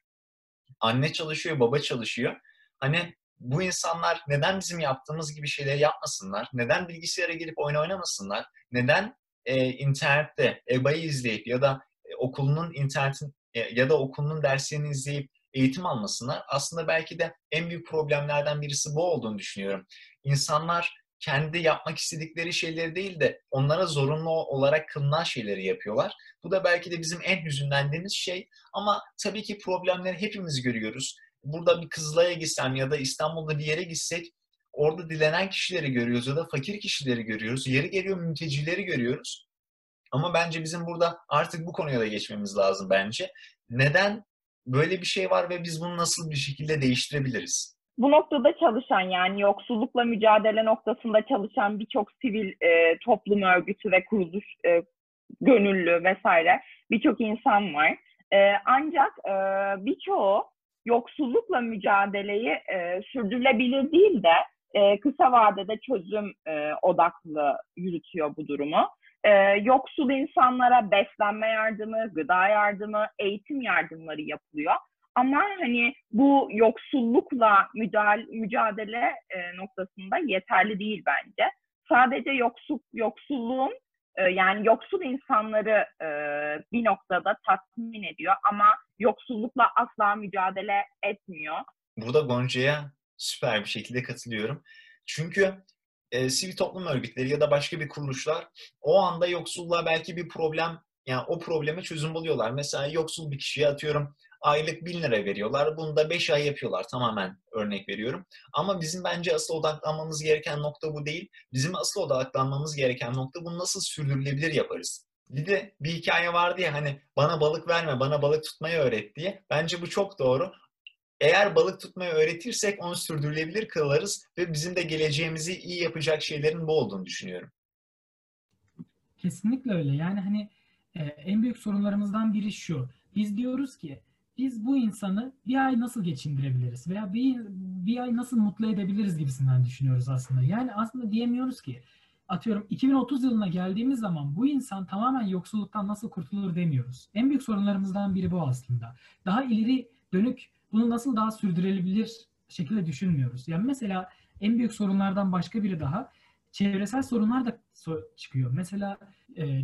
Anne çalışıyor, baba çalışıyor. Hani bu insanlar neden bizim yaptığımız gibi şeyleri yapmasınlar? Neden bilgisayara girip oyun oynamasınlar? Neden internette EBA'yı izleyip ya da okulunun internetin ya da okulunun derslerini izleyip eğitim almasınlar? Aslında belki de en büyük problemlerden birisi bu olduğunu düşünüyorum. İnsanlar kendi yapmak istedikleri şeyleri değil de onlara zorunlu olarak kılınan şeyleri yapıyorlar. Bu da belki de bizim en hüzünlendiğimiz şey ama tabii ki problemleri hepimiz görüyoruz. Burada bir Kızılay'a gitsem ya da İstanbul'da bir yere gitsek orada dilenen kişileri görüyoruz ya da fakir kişileri görüyoruz. Yeri geliyor mültecileri görüyoruz. Ama bence bizim burada artık bu konuya da geçmemiz lazım bence. Neden böyle bir şey var ve biz bunu nasıl bir şekilde değiştirebiliriz? Bu noktada çalışan yani yoksullukla mücadele noktasında çalışan birçok sivil toplum örgütü ve kuruluş gönüllü vesaire birçok insan var. Ancak birçoğu yoksullukla mücadeleyi sürdürülebilir değil de kısa vadede çözüm odaklı yürütüyor bu durumu. Yoksul insanlara beslenme yardımı, gıda yardımı, eğitim yardımları yapılıyor. Ama hani bu yoksullukla mücadele noktasında yeterli değil bence. Sadece yoksulluğun yani yoksul insanları bir noktada tatmin ediyor ama yoksullukla asla mücadele etmiyor. Burada Gonca'ya süper bir şekilde katılıyorum. Çünkü sivil toplum örgütleri ya da başka bir kuruluşlar o anda yoksulluğa belki bir problem, yani o probleme çözüm buluyorlar. Mesela yoksul bir kişiye atıyorum aylık 1.000 lira veriyorlar. Bunu da 5 ay yapıyorlar. Tamamen örnek veriyorum. Ama bizim bence asıl odaklanmamız gereken nokta bu değil. Bizim asıl odaklanmamız gereken nokta bunu nasıl sürdürülebilir yaparız. Bir de bir hikaye vardı ya hani bana balık verme, bana balık tutmayı öğret diye. Bence bu çok doğru. Eğer balık tutmayı öğretirsek onu sürdürülebilir kılarız ve bizim de geleceğimizi iyi yapacak şeylerin bu olduğunu düşünüyorum. Kesinlikle öyle. Yani hani en büyük sorunlarımızdan biri şu. Biz diyoruz ki biz bu insanı bir ay nasıl geçindirebiliriz veya bir ay nasıl mutlu edebiliriz gibisinden düşünüyoruz aslında. Yani aslında diyemiyoruz ki atıyorum 2030 yılına geldiğimiz zaman bu insan tamamen yoksulluktan nasıl kurtulur demiyoruz. En büyük sorunlarımızdan biri bu aslında. Daha ileri dönük bunu nasıl daha sürdürülebilir şekilde düşünmüyoruz. Yani mesela en büyük sorunlardan başka biri daha çevresel sorunlar da çıkıyor. Mesela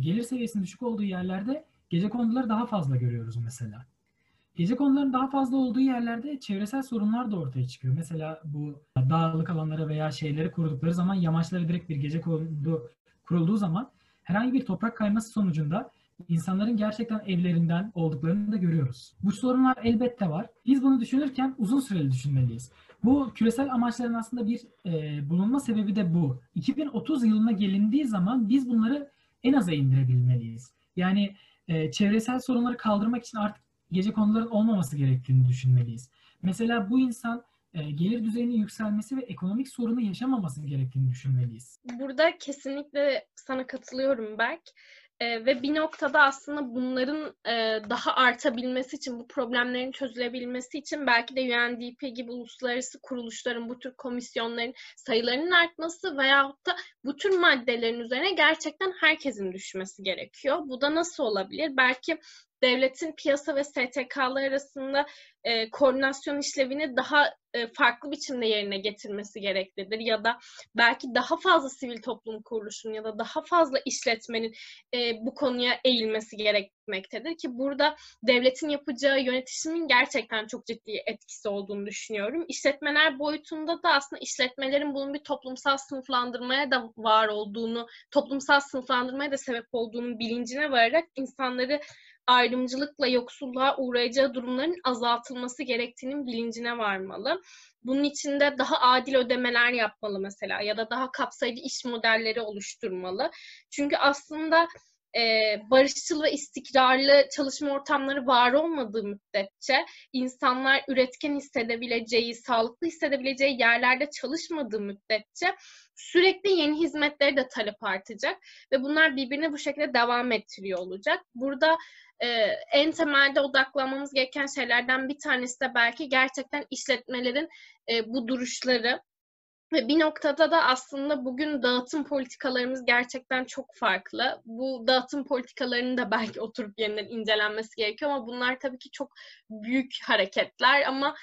gelir seviyesinin düşük olduğu yerlerde gecekonduları daha fazla görüyoruz mesela. Gecekonduların daha fazla olduğu yerlerde çevresel sorunlar da ortaya çıkıyor. Mesela bu dağlık alanlara veya şeyleri kurdukları zaman yamaçlara direkt bir gecekondu kurulduğu zaman herhangi bir toprak kayması sonucunda İnsanların gerçekten evlerinden olduklarını da görüyoruz. Bu sorunlar elbette var. Biz bunu düşünürken uzun süreli düşünmeliyiz. Bu küresel amaçların aslında bir bulunma sebebi de bu. 2030 yılına gelindiği zaman biz bunları en aza indirebilmeliyiz. Yani çevresel sorunları kaldırmak için artık gecekonduların olmaması gerektiğini düşünmeliyiz. Mesela bu insan gelir düzeyinin yükselmesi ve ekonomik sorunu yaşamaması gerektiğini düşünmeliyiz. Burada kesinlikle sana katılıyorum Berk. Ve bir noktada aslında bunların daha artabilmesi için, bu problemlerin çözülebilmesi için belki de UNDP gibi uluslararası kuruluşların, bu tür komisyonların sayılarının artması veyahut da bu tür maddelerin üzerine gerçekten herkesin düşmesi gerekiyor. Bu da nasıl olabilir? Belki devletin piyasa ve STK'lar arasında koordinasyon işlevini daha farklı biçimde yerine getirmesi gereklidir. Ya da belki daha fazla sivil toplum kuruluşunun ya da daha fazla işletmenin bu konuya eğilmesi gerekmektedir. Ki burada devletin yapacağı yönetişimin gerçekten çok ciddi etkisi olduğunu düşünüyorum. İşletmeler boyutunda da aslında işletmelerin bunun bir toplumsal sınıflandırmaya da var olduğunu, toplumsal sınıflandırmaya da sebep olduğunun bilincine vararak insanları ayrımcılıkla yoksulluğa uğrayacağı durumların azaltılması gerektiğinin bilincine varmalı. Bunun için de daha adil ödemeler yapmalı mesela ya da daha kapsayıcı iş modelleri oluşturmalı. Çünkü aslında barışçıl ve istikrarlı çalışma ortamları var olmadığı müddetçe insanlar üretken hissedebileceği, sağlıklı hissedebileceği yerlerde çalışmadığı müddetçe sürekli yeni hizmetleri de talep artacak ve bunlar birbirine bu şekilde devam ettiriyor olacak. Burada en temelde odaklanmamız gereken şeylerden bir tanesi de belki gerçekten işletmelerin bu duruşları. Ve bir noktada da aslında bugün dağıtım politikalarımız gerçekten çok farklı. Bu dağıtım politikalarının da belki oturup yeniden incelenmesi gerekiyor ama bunlar tabii ki çok büyük hareketler. Ama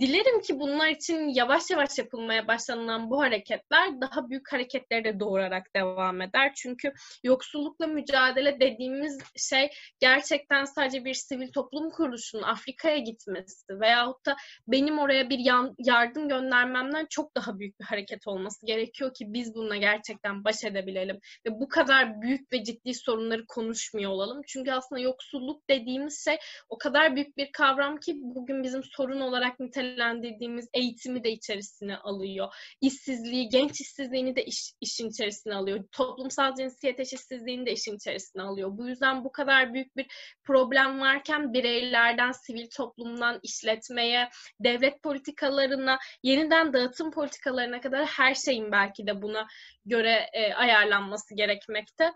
dilerim ki bunlar için yavaş yavaş yapılmaya başlanılan bu hareketler daha büyük hareketleri de doğurarak devam eder. Çünkü yoksullukla mücadele dediğimiz şey gerçekten sadece bir sivil toplum kuruluşunun Afrika'ya gitmesi veyahut da benim oraya bir yardım göndermemden çok daha büyük bir hareket olması gerekiyor ki biz bununla gerçekten baş edebilelim. Ve bu kadar büyük ve ciddi sorunları konuşmuyor olalım. Çünkü aslında yoksulluk dediğimiz şey o kadar büyük bir kavram ki bugün bizim sorun olarak nitelendirdiğimiz eğitimi de içerisine alıyor. İşsizliği, genç işsizliğini de işin içerisine alıyor. Toplumsal cinsiyet eşitsizliğini de işin içerisine alıyor. Bu yüzden bu kadar büyük bir problem varken bireylerden, sivil toplumdan, işletmeye, devlet politikalarına, yeniden dağıtım politikalarına kadar her şeyin belki de buna göre ayarlanması gerekmekte.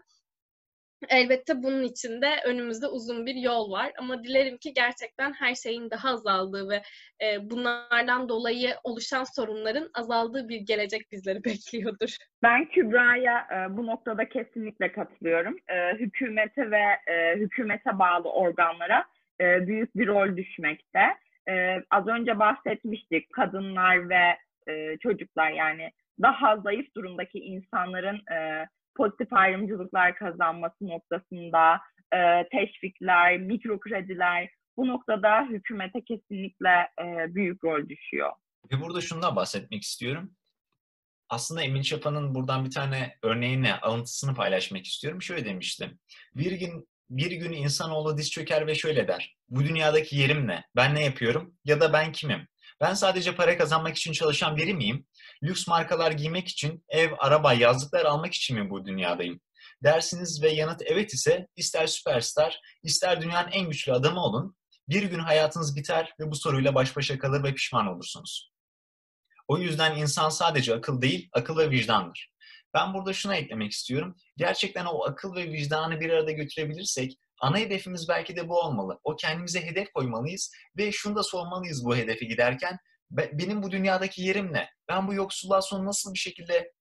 Elbette bunun için de önümüzde uzun bir yol var ama dilerim ki gerçekten her şeyin daha azaldığı ve bunlardan dolayı oluşan sorunların azaldığı bir gelecek bizleri bekliyordur. Ben Kübra'ya bu noktada kesinlikle katılıyorum. Hükümete ve hükümete bağlı organlara büyük bir rol düşmekte. Az önce bahsetmiştik kadınlar ve çocuklar yani daha zayıf durumdaki insanların pozitif ayrımcılıklar kazanması noktasında teşvikler, mikro krediler Bu noktada hükümete kesinlikle büyük rol düşüyor. Ve burada şundan bahsetmek istiyorum. Aslında Emin Çapa'nın buradan bir tane örneğine, alıntısını paylaşmak istiyorum. Şöyle demişti. Bir gün insanoğlu diz çöker ve şöyle der. Bu dünyadaki yerim ne? Ben ne yapıyorum? Ya da ben kimim? Ben sadece para kazanmak için çalışan biri miyim? Lüks markalar giymek için, ev, araba, yazlıklar almak için mi bu dünyadayım? Dersiniz ve yanıt evet ise ister süperstar, ister dünyanın en güçlü adamı olun. Bir gün hayatınız biter ve bu soruyla baş başa kalır ve pişman olursunuz. O yüzden insan sadece akıl değil, akıl ve vicdandır. Ben burada şunu eklemek istiyorum. Gerçekten o akıl ve vicdanı bir arada götürebilirsek, ana hedefimiz belki de bu olmalı. O kendimize hedef koymalıyız ve şunu da sormalıyız bu hedefe giderken. Benim bu dünyadaki yerim ne? Ben bu yoksulluğa son nasıl bir şekilde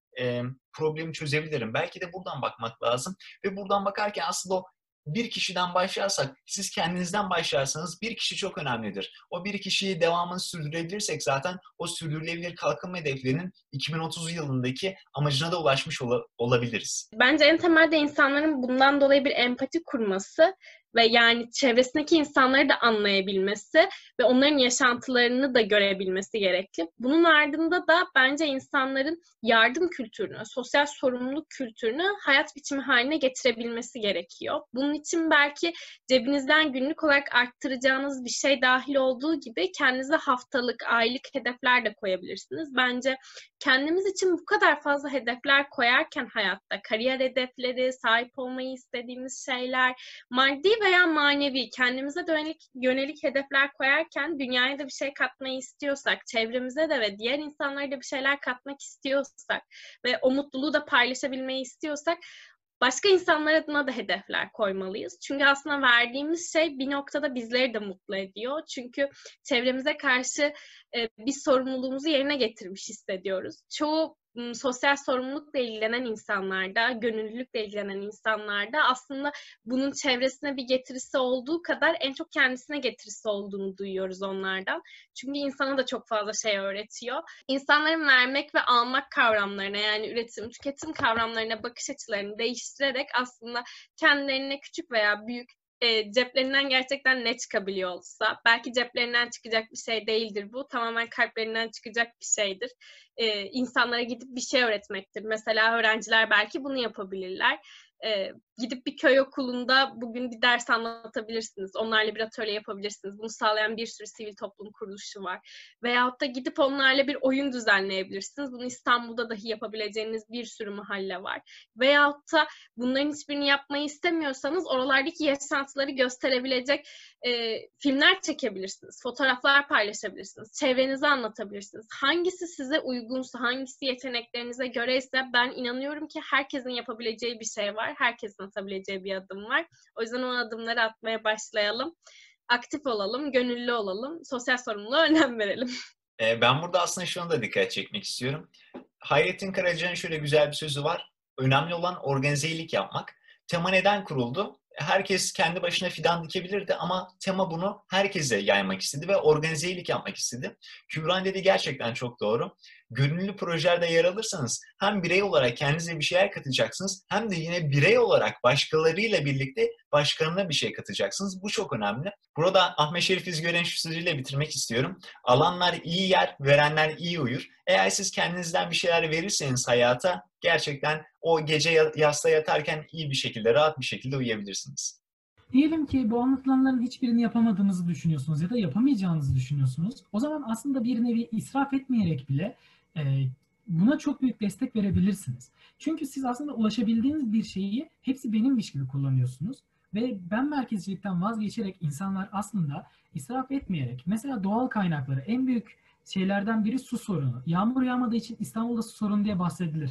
problemi çözebilirim? Belki de buradan bakmak lazım. Ve buradan bakarken aslında o bir kişiden başlarsak, siz kendinizden başlarsanız bir kişi çok önemlidir. O bir kişiyi devamını sürdürebilirsek zaten o sürdürülebilir kalkınma hedeflerinin 2030 yılındaki amacına da ulaşmış olabiliriz. Bence en temelde insanların bundan dolayı bir empati kurması ve yani çevresindeki insanları da anlayabilmesi ve onların yaşantılarını da görebilmesi gerekli. Bunun ardında da bence insanların yardım kültürünü, sosyal sorumluluk kültürünü hayat biçimi haline getirebilmesi gerekiyor. Bunun için belki cebinizden günlük olarak arttıracağınız bir şey dahil olduğu gibi kendinize haftalık, aylık hedefler de koyabilirsiniz. Bence kendimiz için bu kadar fazla hedefler koyarken hayatta kariyer hedefleri, sahip olmayı istediğimiz şeyler, maddi veya manevi kendimize yönelik hedefler koyarken dünyaya da bir şey katmayı istiyorsak, çevremize de ve diğer insanlara da bir şeyler katmak istiyorsak ve o mutluluğu da paylaşabilmeyi istiyorsak başka insanlar adına da hedefler koymalıyız. Çünkü aslında verdiğimiz şey bir noktada bizleri de mutlu ediyor. Çünkü çevremize karşı bir sorumluluğumuzu yerine getirmiş hissediyoruz. Çoğu sosyal sorumlulukla ilgilenen insanlarda, gönüllülükle ilgilenen insanlarda aslında bunun çevresine bir getirisi olduğu kadar en çok kendisine getirisi olduğunu duyuyoruz onlardan. Çünkü insana da çok fazla şey öğretiyor. İnsanların vermek ve almak kavramlarına, yani üretim, tüketim kavramlarına bakış açılarını değiştirerek aslında kendilerine küçük veya büyük ceplerinden gerçekten ne çıkabiliyor olsa, belki ceplerinden çıkacak bir şey değildir bu, tamamen kalplerinden çıkacak bir şeydir. İnsanlara gidip bir şey öğretmektir. Mesela öğrenciler belki bunu yapabilirler. Gidip bir köy okulunda bugün bir ders anlatabilirsiniz. Onlarla bir atölye yapabilirsiniz. Bunu sağlayan bir sürü sivil toplum kuruluşu var. Veyahut da gidip onlarla bir oyun düzenleyebilirsiniz. Bunu İstanbul'da dahi yapabileceğiniz bir sürü mahalle var. Veyahut da bunların hiçbirini yapmayı istemiyorsanız oralardaki yaşantıları gösterebilecek filmler çekebilirsiniz. Fotoğraflar paylaşabilirsiniz. Çevrenizi anlatabilirsiniz. Hangisi size uygunsa, hangisi yeteneklerinize göre ise ben inanıyorum ki herkesin yapabileceği bir şey var. Herkesin atabileceği bir adım var. O yüzden o adımları atmaya başlayalım. Aktif olalım, gönüllü olalım, sosyal sorumluluğa önem verelim. Ben burada aslında şuna da dikkat çekmek istiyorum. Hayrettin Karaca'nın şöyle güzel bir sözü var. Önemli olan organizeylik yapmak. TEMA neden kuruldu? Herkes kendi başına fidan dikebilirdi ama TEMA bunu herkese yaymak istedi ve organizeylik yapmak istedi. Kübra'nın dediği gerçekten çok doğru. Gönüllü projelerde yer alırsanız hem birey olarak kendinize bir şeyler katacaksınız hem de yine birey olarak başkalarıyla birlikte başkalarına bir şey katacaksınız. Bu çok önemli. Burada Ahmet Şerif İzgören şu sözüyle bitirmek istiyorum. Alanlar iyi yer, verenler iyi uyur. Eğer siz kendinizden bir şeyler verirseniz hayata, gerçekten o gece yastığa yatarken iyi bir şekilde, rahat bir şekilde uyuyabilirsiniz. Diyelim ki bu anlatılanların hiçbirini yapamadığınızı düşünüyorsunuz ya da yapamayacağınızı düşünüyorsunuz. O zaman aslında bir nevi israf etmeyerek bile buna çok büyük destek verebilirsiniz. Çünkü siz aslında ulaşabildiğiniz bir şeyi hepsi benimmiş gibi kullanıyorsunuz. Ve ben merkezcilikten vazgeçerek insanlar aslında israf etmeyerek, mesela doğal kaynakları en büyük şeylerden biri su sorunu. Yağmur yağmadığı için İstanbul'da su sorunu diye bahsedilir.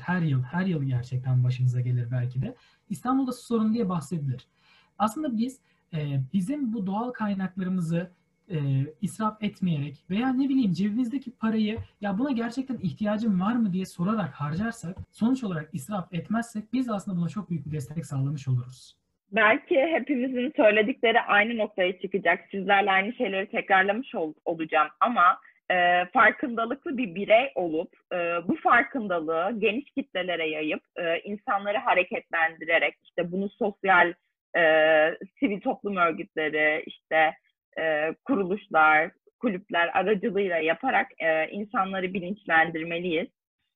Her yıl gerçekten başınıza gelir belki de. İstanbul'da su sorunu diye bahsedilir. Aslında biz bizim bu doğal kaynaklarımızı israf etmeyerek veya ne bileyim cebimizdeki parayı ya buna gerçekten ihtiyacım var mı diye sorarak harcarsak, sonuç olarak israf etmezsek biz aslında buna çok büyük bir destek sağlamış oluruz. Belki hepimizin söyledikleri aynı noktaya çıkacak. Sizlerle aynı şeyleri tekrarlamış olacağım ama farkındalıklı bir birey olup bu farkındalığı geniş kitlelere yayıp insanları hareketlendirerek işte bunu sosyal sivil toplum örgütleri, işte kuruluşlar, kulüpler aracılığıyla yaparak insanları bilinçlendirmeliyiz.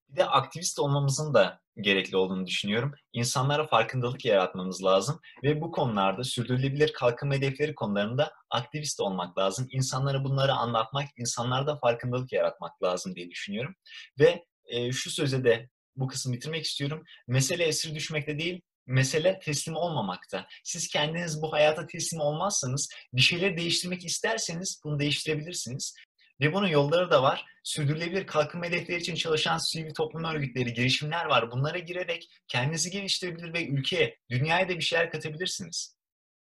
Bir de aktivist olmamızın da gerekli olduğunu düşünüyorum. İnsanlara farkındalık yaratmamız lazım ve bu konularda sürdürülebilir kalkınma hedefleri konularında aktivist olmak lazım. İnsanlara bunları anlatmak, insanlarda farkındalık yaratmak lazım diye düşünüyorum. Ve şu söze de bu kısmı bitirmek istiyorum. Mesele esir düşmekte değil, mesele teslim olmamakta. Siz kendiniz bu hayata teslim olmazsanız, bir şeyleri değiştirmek isterseniz bunu değiştirebilirsiniz. Ve bunun yolları da var. Sürdürülebilir kalkınma hedefleri için çalışan sivil toplum örgütleri, girişimler var. Bunlara girerek kendinizi geliştirebilir ve ülkeye, dünyaya da bir şeyler katabilirsiniz.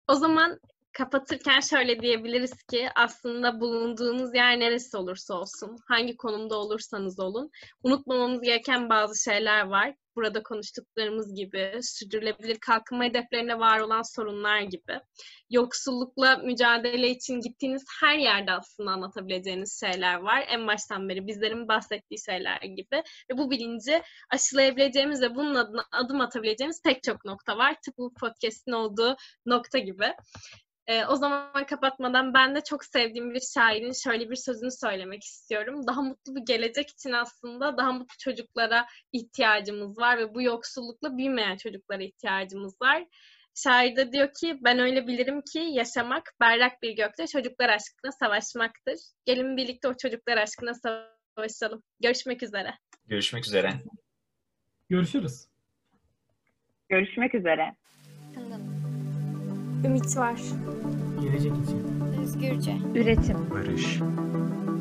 O zaman kapatırken şöyle diyebiliriz ki aslında bulunduğunuz yer neresi olursa olsun, hangi konumda olursanız olun, unutmamamız gereken bazı şeyler var. Burada konuştuklarımız gibi, sürdürülebilir kalkınma hedeflerine var olan sorunlar gibi, yoksullukla mücadele için gittiğiniz her yerde aslında anlatabileceğiniz şeyler var. En baştan beri bizlerin bahsettiği şeyler gibi ve bu bilinci aşılayabileceğimiz ve bunun adına adım atabileceğimiz pek çok nokta var. Tıpkı bu podcast'in olduğu nokta gibi. O zaman kapatmadan ben de çok sevdiğim bir şairin şöyle bir sözünü söylemek istiyorum. Daha mutlu bir gelecek için aslında daha mutlu çocuklara ihtiyacımız var ve bu yoksullukla büyümeyen çocuklara ihtiyacımız var. Şair de diyor ki, ben öyle bilirim ki yaşamak berrak bir gökte çocuklar aşkına savaşmaktır. Gelin birlikte o çocuklar aşkına savaşalım. Görüşmek üzere. Görüşmek üzere. Görüşürüz. Görüşmek üzere. Ümit var. Gelecek için. Özgürce. Üretim. Barış.